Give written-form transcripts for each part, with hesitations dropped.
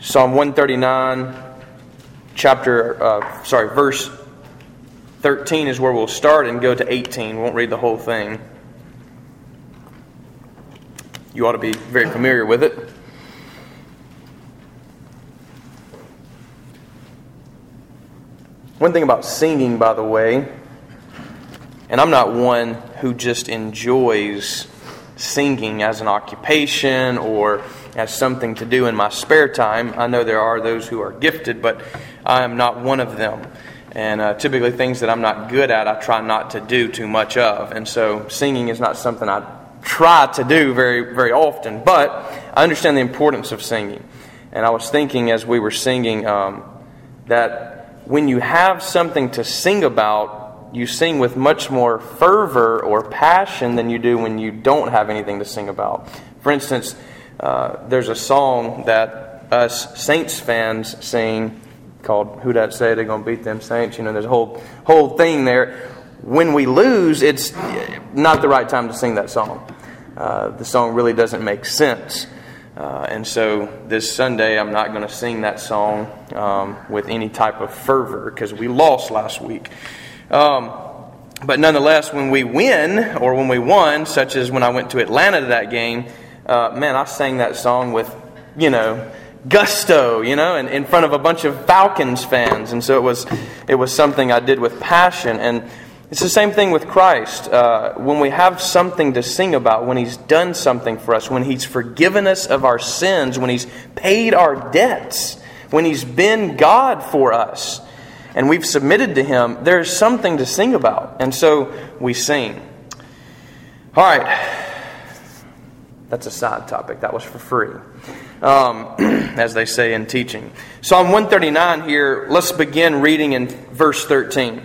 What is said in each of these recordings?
Psalm 139, verse 13 is where we'll start and go to 18. We won't read the whole thing. You ought to be very familiar with it. One thing about singing, by the way, and I'm not one who just enjoys singing as an occupation or as something to do in my spare time. I know there are those who are gifted, but I am not one of them. And typically things that I'm not good at, I try not to do too much of. And so singing is not something I try to do very, very often. But I understand the importance of singing. And I was thinking as we were singing that when you have something to sing about, you sing with much more fervor or passion than you do when you don't have anything to sing about. For instance, there's a song that us Saints fans sing called "Who Dat Say They Gonna Beat Them Saints." You know, there's a whole thing there. When we lose, it's not the right time to sing that song. The song really doesn't make sense. And so this Sunday, I'm not going to sing that song with any type of fervor because we lost last week. But nonetheless, when we win or when we won, such as when I went to Atlanta to that game, man, I sang that song with, gusto, and in front of a bunch of Falcons fans. And so it was something I did with passion. And it's the same thing with Christ. When we have something to sing about, when He's done something for us, when He's forgiven us of our sins, when He's paid our debts, when He's been God for us, and we've submitted to Him, there is something to sing about. And so we sing. All right. That's a side topic. That was for free, as they say in teaching. Psalm 139 here, let's begin reading in verse 13.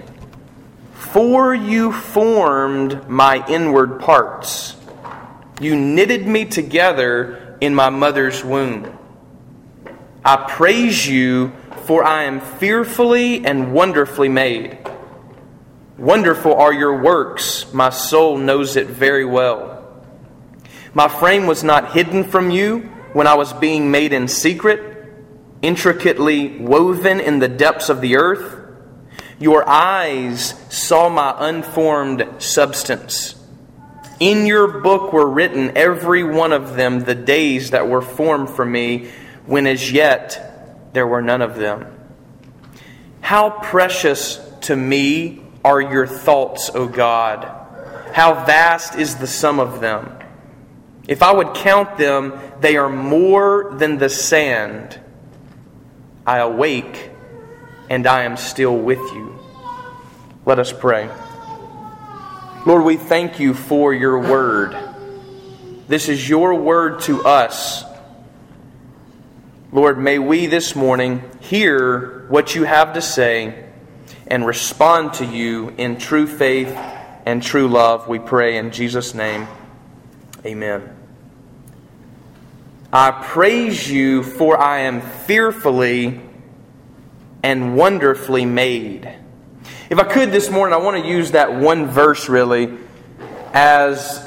"For you formed my inward parts. You knitted me together in my mother's womb. I praise you, for I am fearfully and wonderfully made. Wonderful are your works. My soul knows it very well. My frame was not hidden from you when I was being made in secret, intricately woven in the depths of the earth. Your eyes saw my unformed substance. In your book were written every one of them, the days that were formed for me, when as yet there were none of them. How precious to me are your thoughts, O God! How vast is the sum of them! If I would count them, they are more than the sand. I awake, and I am still with you." Let us pray. Lord, we thank you for your word. This is your word to us. Lord, may we this morning hear what you have to say and respond to you in true faith and true love. We pray in Jesus' name. Amen. I praise you, for I am fearfully and wonderfully made. If I could this morning, I want to use that one verse really as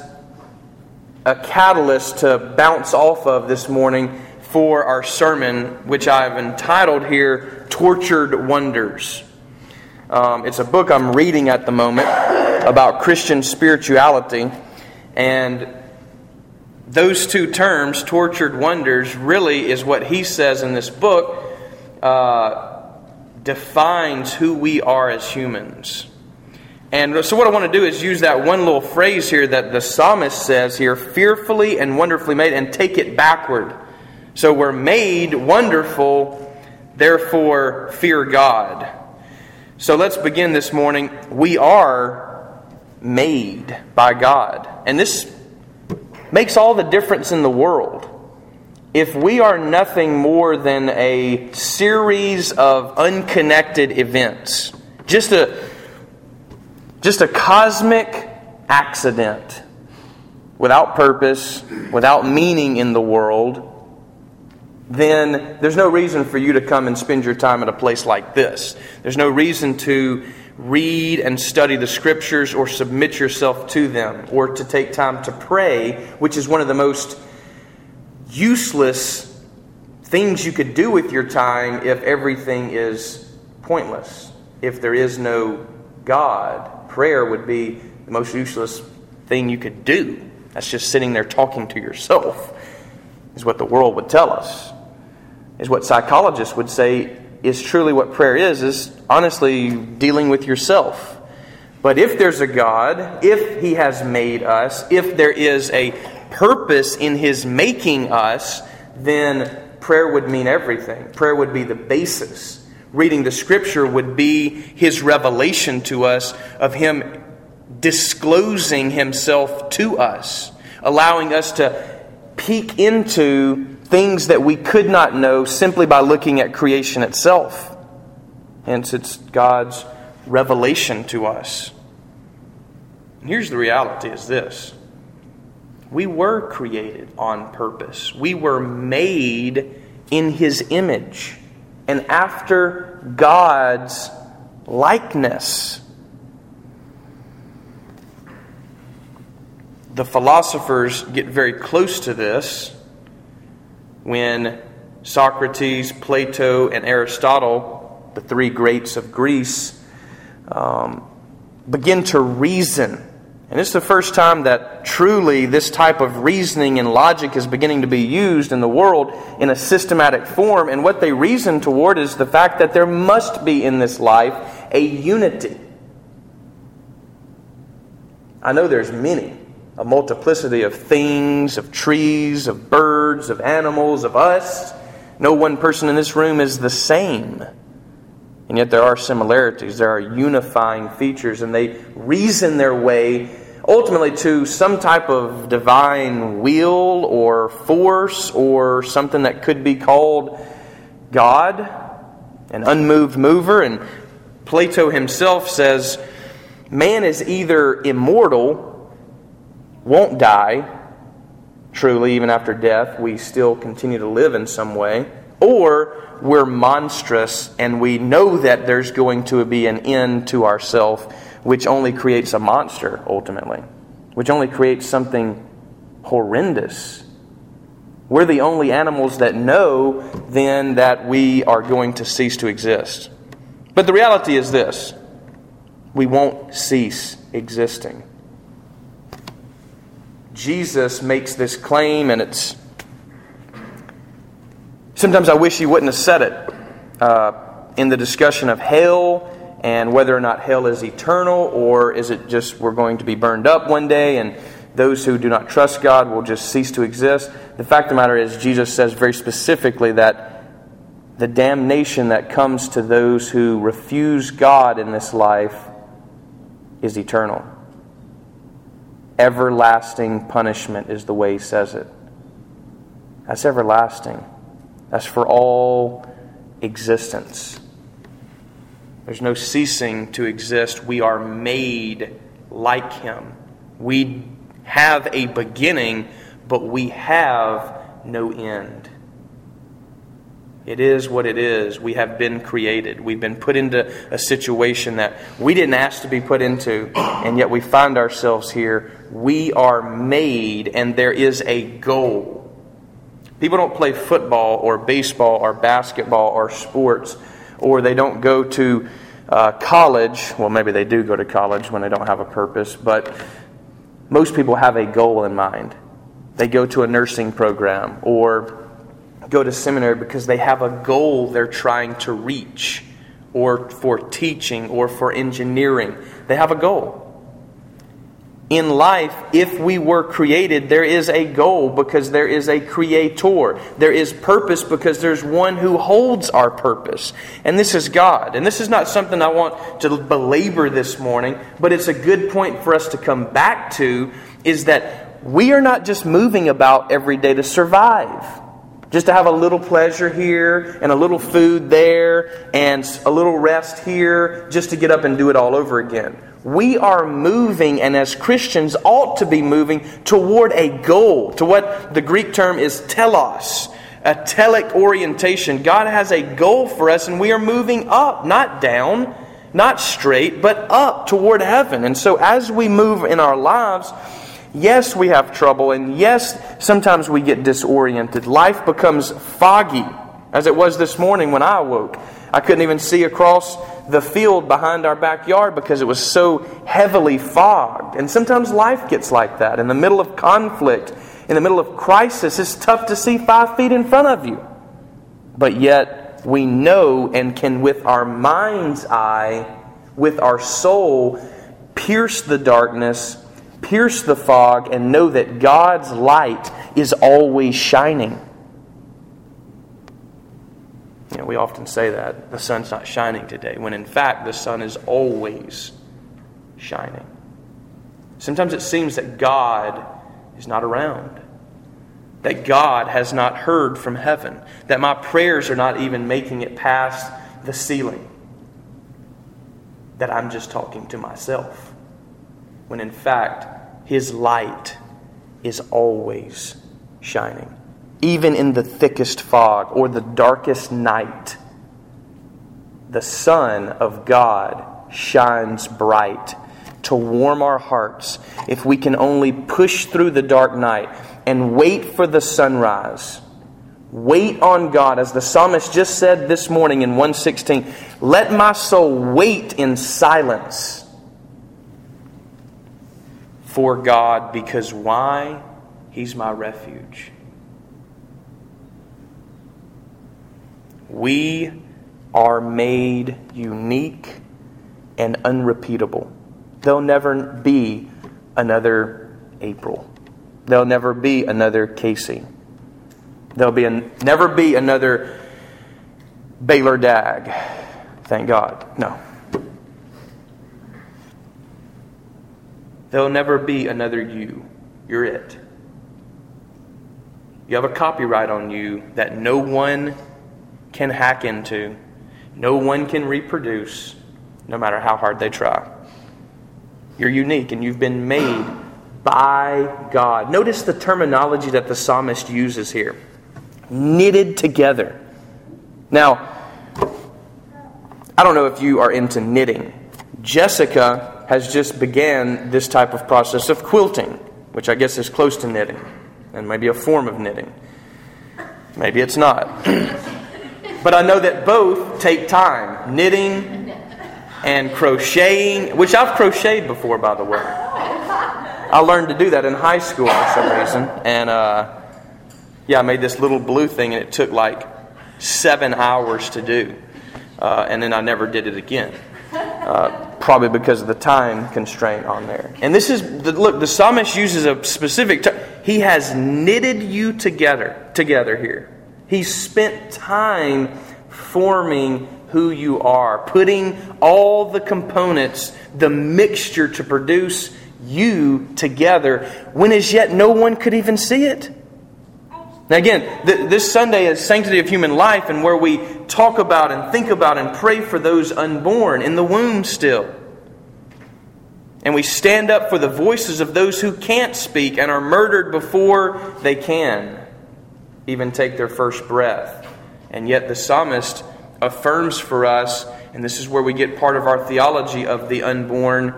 a catalyst to bounce off of this morning for our sermon, which I've entitled here, "Tortured Wonders." It's a book I'm reading at the moment about Christian spirituality, and those two terms, tortured wonders, really is what he says in this book defines who we are as humans. And so what I want to do is use that one little phrase here that the psalmist says here, fearfully and wonderfully made, and take it backward. So we're made wonderful, therefore fear God. So let's begin this morning. We are made by God. And this makes all the difference in the world. If we are nothing more than a series of unconnected events, just a cosmic accident, without purpose, without meaning in the world, then there's no reason for you to come and spend your time at a place like this. There's no reason to read and study the Scriptures or submit yourself to them or to take time to pray, which is one of the most useless things you could do with your time if everything is pointless. If there is no God, prayer would be the most useless thing you could do. That's just sitting there talking to yourself, is what the world would tell us. Is what psychologists would say is truly what prayer is honestly dealing with yourself. But if there's a God, if He has made us, if there is a purpose in His making us, then prayer would mean everything. Prayer would be the basis. Reading the Scripture would be His revelation to us of Him disclosing Himself to us, allowing us to peek into things that we could not know simply by looking at creation itself. Hence, it's God's revelation to us. And here's the reality is this. We were created on purpose. We were made in His image and after God's likeness. The philosophers get very close to this when Socrates, Plato, and Aristotle, the three greats of Greece, begin to reason. And it's the first time that truly this type of reasoning and logic is beginning to be used in the world in a systematic form. And what they reason toward is the fact that there must be in this life a unity. I know there's many, a multiplicity of things, of trees, of birds, of animals, of us. No one person in this room is the same. And yet there are similarities, there are unifying features, and they reason their way ultimately to some type of divine will or force or something that could be called God, an unmoved mover. And Plato himself says, man is either immortal, won't die, truly even after death we still continue to live in some way, or we're monstrous and we know that there's going to be an end to ourself, which only creates a monster ultimately, which only creates something horrendous. We're the only animals that know then that we are going to cease to exist. But the reality is this: we won't cease existing. Jesus makes this claim, and it's sometimes I wish he wouldn't have said it in the discussion of hell and whether or not hell is eternal or is it just we're going to be burned up one day and those who do not trust God will just cease to exist. The fact of the matter is Jesus says very specifically that the damnation that comes to those who refuse God in this life is eternal. Everlasting punishment is the way he says it. That's everlasting. That's for all existence. There's no ceasing to exist. We are made like Him. We have a beginning, but we have no end. It is what it is. We have been created. We've been put into a situation that we didn't ask to be put into, and yet we find ourselves here. We are made, and there is a goal. People don't play football or baseball or basketball or sports, or they don't go to college. Well, maybe they do go to college when they don't have a purpose, but most people have a goal in mind. They go to a nursing program or go to seminary because they have a goal they're trying to reach, or for teaching or for engineering. They have a goal. In life, if we were created, there is a goal because there is a creator. There is purpose because there's one who holds our purpose. And this is God. And this is not something I want to belabor this morning, but it's a good point for us to come back to, is that we are not just moving about every day to survive. Just to have a little pleasure here and a little food there and a little rest here just to get up and do it all over again. We are moving, and as Christians ought to be moving toward a goal, to what the Greek term is telos, a telic orientation. God has a goal for us, and we are moving up, not down, not straight, but up toward heaven. And so as we move in our lives, Yes, we have trouble, and yes, sometimes we get disoriented. Life becomes foggy, as it was this morning when I awoke. I couldn't even see across the field behind our backyard because it was so heavily fogged. And sometimes life gets like that. In the middle of conflict, in the middle of crisis, it's tough to see 5 feet in front of you. But yet, we know and can, with our mind's eye, with our soul, pierce the darkness, pierce the fog, and know that God's light is always shining. You know, we often say that the sun's not shining today, when in fact the sun is always shining. Sometimes it seems that God is not around, that God has not heard from heaven, that my prayers are not even making it past the ceiling, that I'm just talking to myself, when in fact His light is always shining. Even in the thickest fog or the darkest night, the Son of God shines bright to warm our hearts. If we can only push through the dark night and wait for the sunrise, wait on God, as the psalmist just said this morning in 1:16, "Let my soul wait in silence for God, because why? He's my refuge." We are made unique and unrepeatable. There'll never be another April. There'll never be another Casey. There'll be never be another Baylor Dag. Thank God. No. There'll never be another you. You're it. You have a copyright on you that no one can hack into. No one can reproduce, no matter how hard they try. You're unique, and you've been made by God. Notice the terminology that the psalmist uses here. Knitted together. Now, I don't know if you are into knitting. Jessica has just began this type of process of quilting, which I guess is close to knitting, and maybe a form of knitting. Maybe it's not. But I know that both take time. Knitting and crocheting, which I've crocheted before, by the way. I learned to do that in high school for some reason. And I made this little blue thing, and it took like 7 hours to do. And then I never did it again. Probably because of the time constraint on there. And this is, the psalmist uses a specific term. He has knitted you together here. He spent time forming who you are, putting all the components, the mixture to produce you together, when as yet no one could even see it. Now again, this Sunday is Sanctity of Human Life, and where we talk about and think about and pray for those unborn in the womb still. And we stand up for the voices of those who can't speak and are murdered before they can even take their first breath. And yet the psalmist affirms for us, and this is where we get part of our theology of the unborn,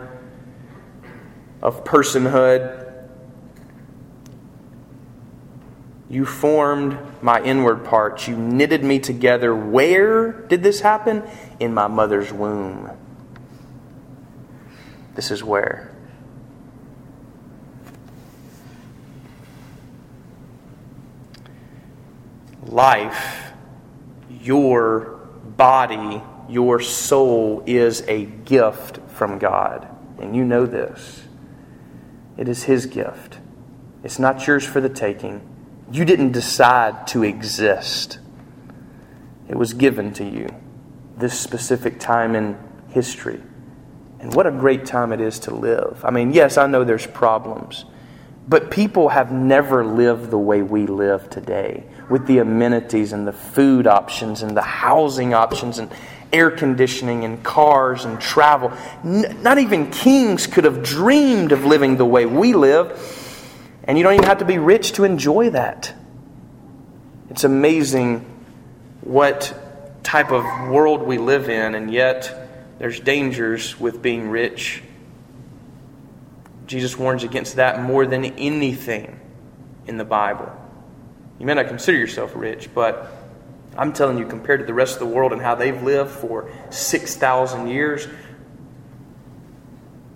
of personhood. You formed my inward parts. You knitted me together. Where did this happen? In my mother's womb. This is where. Life, your body, your soul is a gift from God. And you know this. It is His gift. It's not yours for the taking. You didn't decide to exist. It was given to you, this specific time in history. And what a great time it is to live. I mean, yes, I know there's problems. But people have never lived the way we live today, with the amenities and the food options and the housing options and air conditioning and cars and travel. Not even kings could have dreamed of living the way we live. And you don't even have to be rich to enjoy that. It's amazing what type of world we live in, and yet there's dangers with being rich. Jesus warns against that more than anything in the Bible. You may not consider yourself rich, but I'm telling you, compared to the rest of the world and how they've lived for 6,000 years,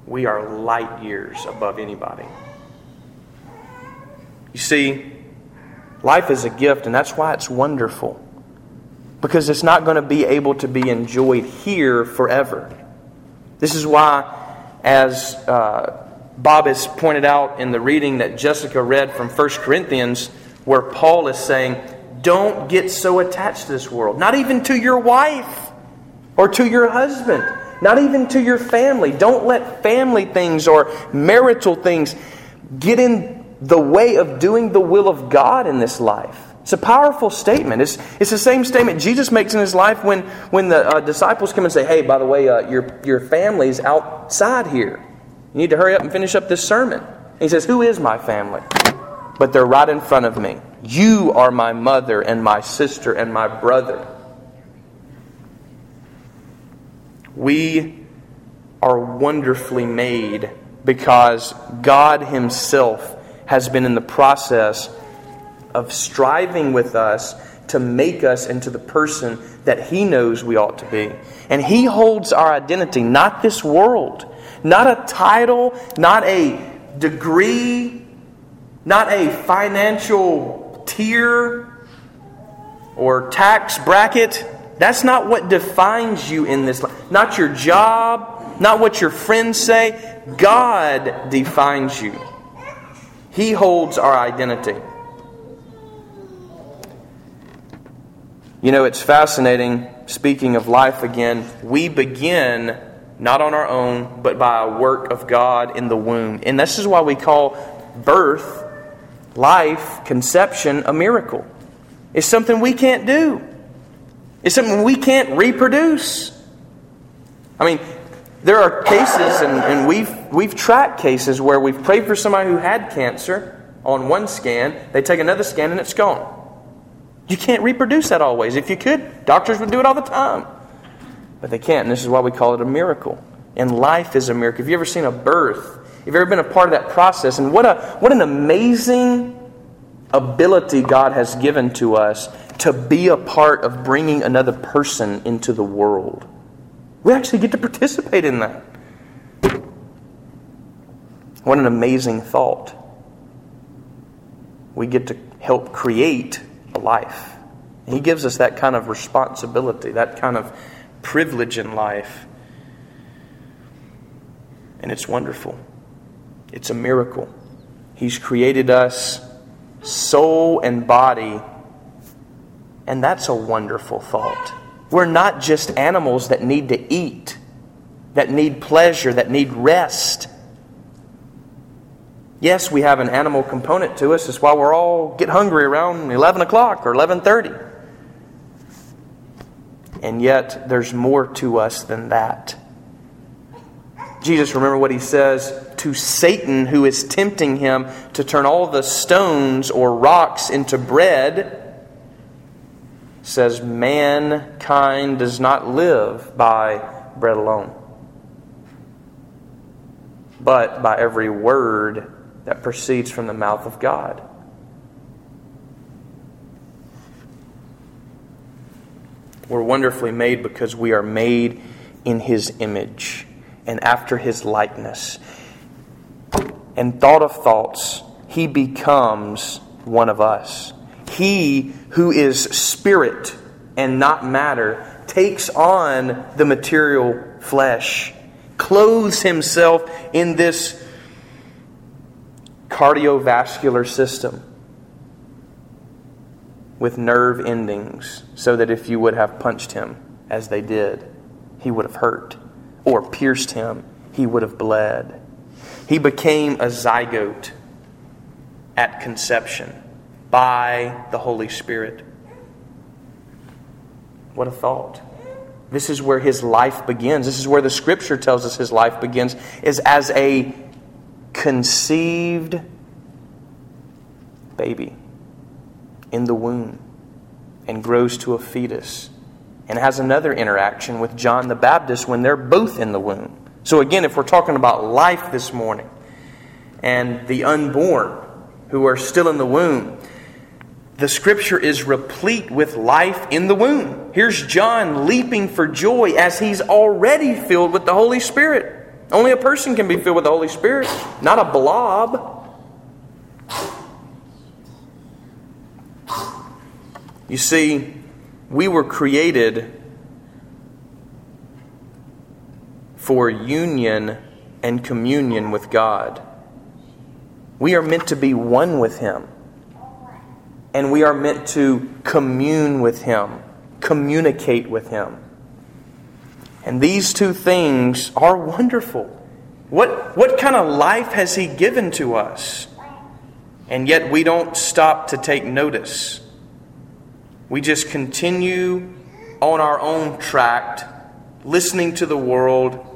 we are light years above anybody. You see, life is a gift, and that's why it's wonderful. Because it's not going to be able to be enjoyed here forever. This is why, as Bob has pointed out in the reading that Jessica read from 1 Corinthians, where Paul is saying, don't get so attached to this world. Not even to your wife or to your husband. Not even to your family. Don't let family things or marital things get in the way of doing the will of God in this life. It's a powerful statement. It's the same statement Jesus makes in his life when the disciples come and say, hey, by the way, your family's outside here. You need to hurry up and finish up this sermon. And he says, who is my family? But they're right in front of me. You are my mother and my sister and my brother. We are wonderfully made because God Himself has been in the process of striving with us to make us into the person that He knows we ought to be. And He holds our identity, not this world, not a title, not a degree, not a financial tier or tax bracket. That's not what defines you in this life. Not your job, not what your friends say. God defines you. He holds our identity. You know, it's fascinating, speaking of life again, we begin not on our own, but by a work of God in the womb. And this is why we call birth, life, conception a miracle. It's something we can't do. It's something we can't reproduce. I mean, there are cases, and we've tracked cases where we've prayed for somebody who had cancer on one scan. They take another scan and it's gone. You can't reproduce that always. If you could, doctors would do it all the time. But they can't, and this is why we call it a miracle. And life is a miracle. Have you ever seen a birth? Have you ever been a part of that process? And what an amazing ability God has given to us to be a part of bringing another person into the world. We actually get to participate in that. What an amazing thought. We get to help create a life. And He gives us that kind of responsibility, that kind of privilege in life. And it's wonderful. It's a miracle. He's created us soul and body. And that's a wonderful thought. We're not just animals that need to eat, that need pleasure, that need rest. Yes, we have an animal component to us. That's why we're all get hungry around 11 o'clock or 11:30. And yet, there's more to us than that. Jesus, remember what He says to Satan, who is tempting Him to turn all the stones or rocks into bread. Says mankind does not live by bread alone, but by every word that proceeds from the mouth of God. We're wonderfully made because we are made in His image and after His likeness. And thought of thoughts, He becomes one of us. He who is spirit and not matter takes on the material flesh, clothes Himself in this cardiovascular system with nerve endings so that if you would have punched Him as they did, He would have hurt, or pierced Him, He would have bled. He became a zygote at conception. By the Holy Spirit. What a thought. This is where His life begins. This is where the Scripture tells us His life begins, is as a conceived baby in the womb and grows to a fetus and has another interaction with John the Baptist when they're both in the womb. So again, if we're talking about life this morning, and the unborn who are still in the womb. The Scripture is replete with life in the womb. Here's John leaping for joy as he's already filled with the Holy Spirit. Only a person can be filled with the Holy Spirit, not a blob. You see, we were created for union and communion with God. We are meant to be one with Him. And we are meant to commune with Him, communicate with Him. And these two things are wonderful. What kind of life has He given to us? And yet we don't stop to take notice. We just continue on our own track, listening to the world,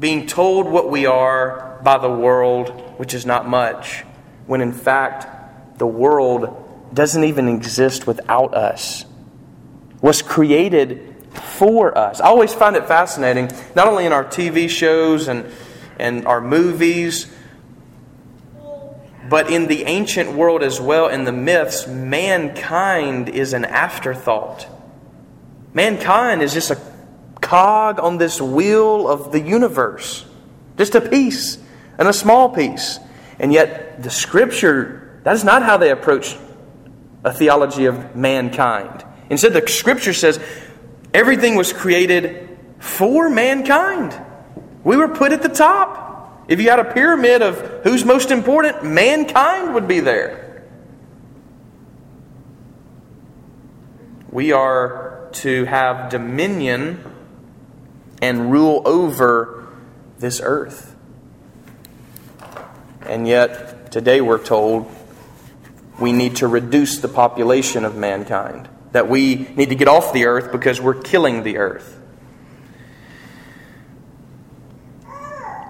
being told what we are by the world, which is not much, when in fact the world doesn't even exist without us. Was created for us. I always find it fascinating, not only in our TV shows and our movies, but in the ancient world as well, in the myths, mankind is an afterthought. Mankind is just a cog on this wheel of the universe. Just a piece, and a small piece. And yet, the Scripture, that is not how they approach a theology of mankind. Instead, the Scripture says everything was created for mankind. We were put at the top. If you had a pyramid of who's most important, mankind would be there. We are to have dominion and rule over this earth. And yet, today we're told we need to reduce the population of mankind. That we need to get off the earth because we're killing the earth.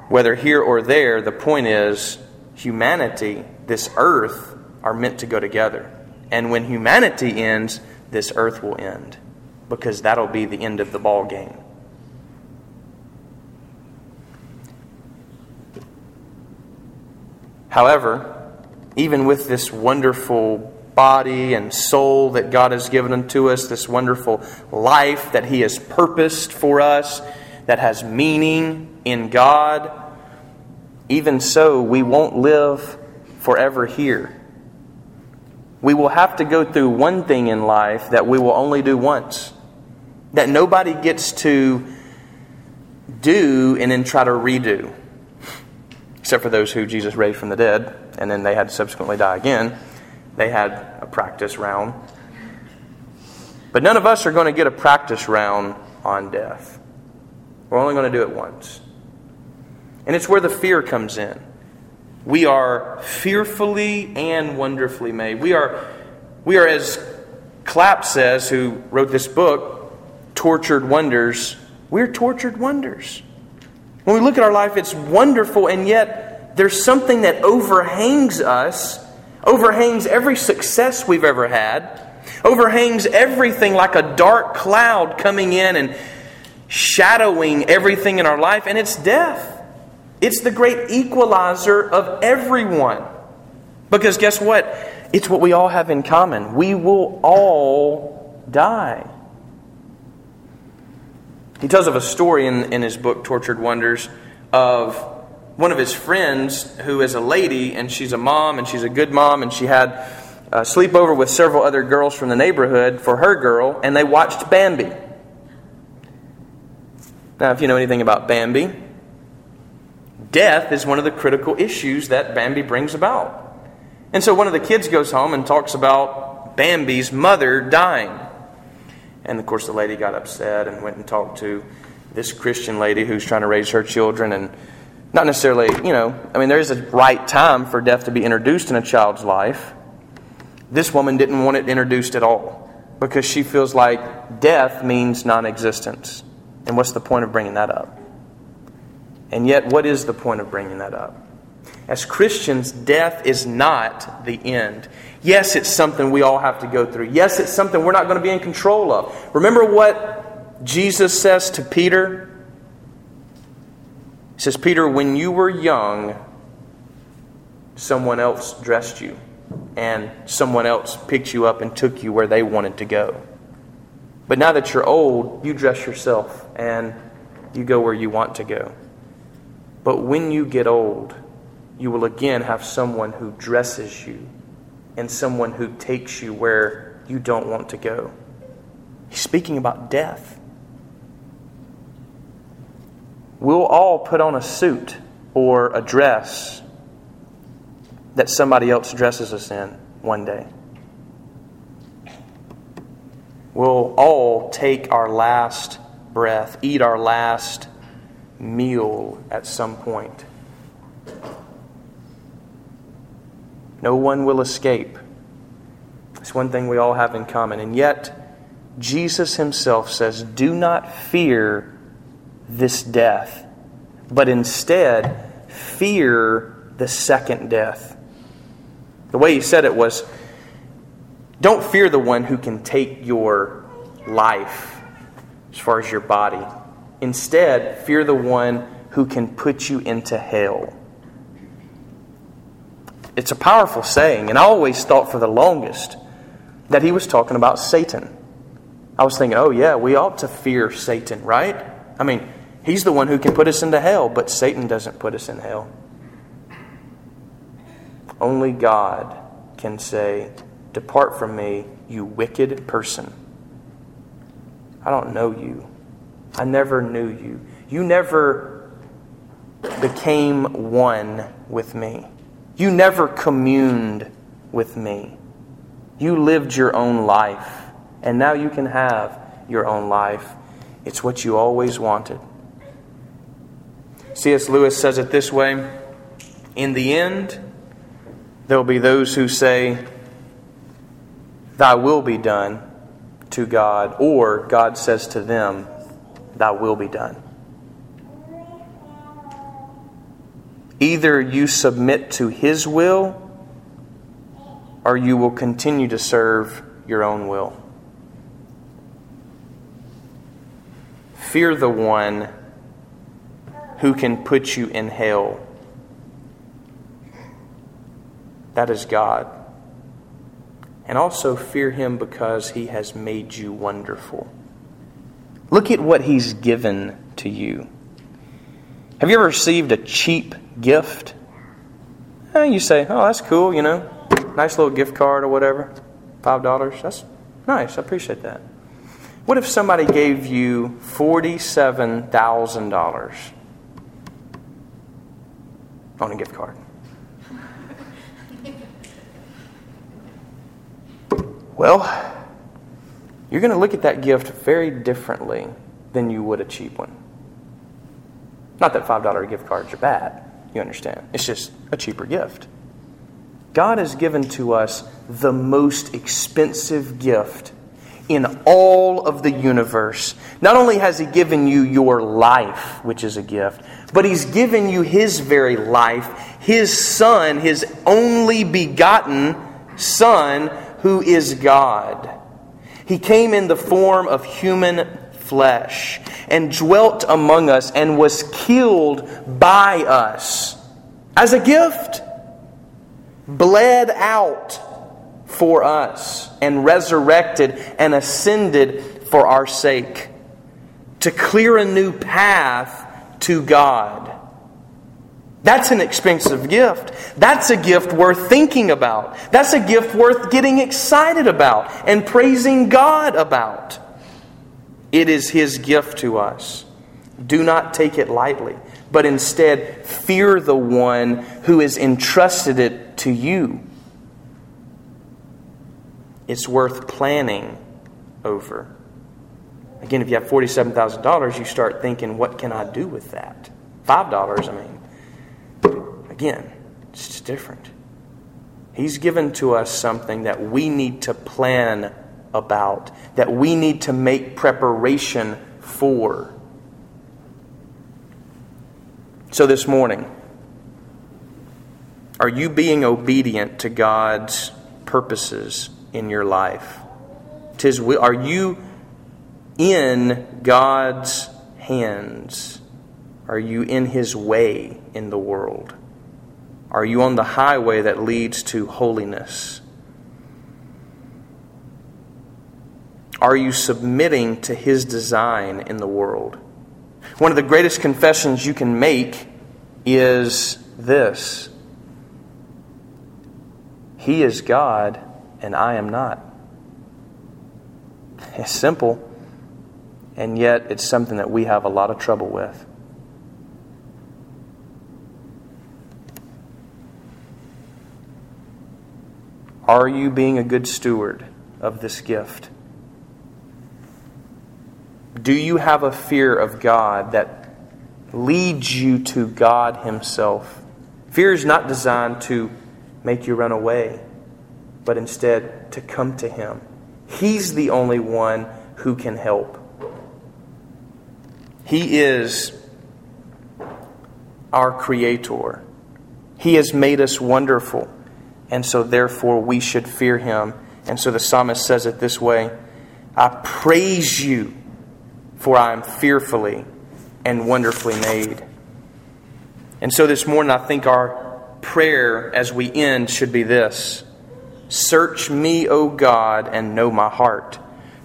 Whether here or there, the point is humanity, this earth, are meant to go together. And when humanity ends, this earth will end. Because that'll be the end of the ball game. However, even with this wonderful body and soul that God has given unto us, this wonderful life that He has purposed for us, that has meaning in God, even so, we won't live forever here. We will have to go through one thing in life that we will only do once, that nobody gets to do and then try to redo. Except for those who Jesus raised from the dead, and then they had to subsequently die again. They had a practice round. But none of us are going to get a practice round on death. We're only going to do it once. And it's where the fear comes in. We are fearfully and wonderfully made. We are, as Clapp says, who wrote this book, Tortured Wonders. We're tortured wonders. When we look at our life, it's wonderful, and yet there's something that overhangs us, overhangs every success we've ever had, overhangs everything like a dark cloud coming in and shadowing everything in our life, and it's death. It's the great equalizer of everyone. Because guess what? It's what we all have in common. We will all die. He tells of a story in his book, Tortured Wonders, of one of his friends who is a lady, and she's a mom, and she's a good mom, and she had a sleepover with several other girls from the neighborhood for her girl, and they watched Bambi. Now, if you know anything about Bambi, death is one of the critical issues that Bambi brings about. And so one of the kids goes home and talks about Bambi's mother dying. And of course the lady got upset and went and talked to this Christian lady who's trying to raise her children, and not necessarily, there is a right time for death to be introduced in a child's life. This woman didn't want it introduced at all because she feels like death means non-existence. And what's the point of bringing that up? And yet, what is the point of bringing that up? As Christians, death is not the end. Yes, it's something we all have to go through. Yes, it's something we're not going to be in control of. Remember what Jesus says to Peter? He says, Peter, when you were young, someone else dressed you and someone else picked you up and took you where they wanted to go. But now that you're old, you dress yourself and you go where you want to go. But when you get old, you will again have someone who dresses you and someone who takes you where you don't want to go. He's speaking about death. We'll all put on a suit or a dress that somebody else dresses us in one day. We'll all take our last breath, eat our last meal at some point. No one will escape. It's one thing we all have in common. And yet, Jesus himself says, do not fear this death, but instead fear the second death. The way he said it was, don't fear the one who can take your life as far as your body. Instead, fear the one who can put you into hell. It's a powerful saying, and I always thought for the longest that he was talking about Satan. I was thinking, oh yeah, we ought to fear Satan, right? I mean, he's the one who can put us into hell, but Satan doesn't put us in hell. Only God can say, depart from me, you wicked person. I don't know you. I never knew you. You never became one with me. You never communed with me. You lived your own life, and now you can have your own life. It's what you always wanted. C.S. Lewis says it this way, in the end, there will be those who say, thy will be done to God, or God says to them, thy will be done. Either you submit to his will or you will continue to serve your own will. Fear the one who can put you in hell. That is God. And also fear him because he has made you wonderful. Look at what he's given to you. Have you ever received a cheap gift? And you say, oh, that's cool, you know. Nice little gift card or whatever. $5. That's nice. I appreciate that. What if somebody gave you $47,000 on a gift card? Well, you're going to look at that gift very differently than you would a cheap one. Not that $5 gift cards are bad. You understand? It's just a cheaper gift. God has given to us the most expensive gift in all of the universe. Not only has he given you your life, which is a gift, but he's given you his very life, his Son, his only begotten Son, who is God. He came in the form of human flesh and dwelt among us and was killed by us as a gift, bled out for us and resurrected and ascended for our sake to clear a new path to God. That's an expensive gift. That's a gift worth thinking about. That's a gift worth getting excited about and praising God about. It is his gift to us. Do not take it lightly, but instead fear the one who has entrusted it to you. It's worth planning over. Again, if you have $47,000, you start thinking, what can I do with that? $5, I mean. Again, it's just different. He's given to us something that we need to plan over. About that we need to make preparation for. So this morning, are you being obedient to God's purposes in your life? Are you in God's hands? Are you in his way in the world? Are you on the highway that leads to holiness? Are you submitting to His design in the world? One of the greatest confessions you can make is this: He is God and I am not. It's simple, and yet it's something that we have a lot of trouble with. Are you being a good steward of this gift? Do you have a fear of God that leads you to God Himself? Fear is not designed to make you run away, but instead to come to Him. He's the only one who can help. He is our Creator. He has made us wonderful, and so therefore we should fear Him. And so the psalmist says it this way: I praise you, for I am fearfully and wonderfully made. And so this morning, I think our prayer as we end should be this: Search me, O God, and know my heart.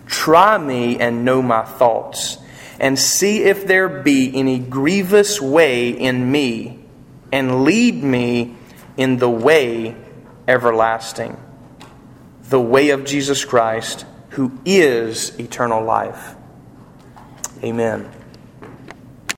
Try me and know my thoughts. And see if there be any grievous way in me, and lead me in the way everlasting, the way of Jesus Christ, who is eternal life. Amen.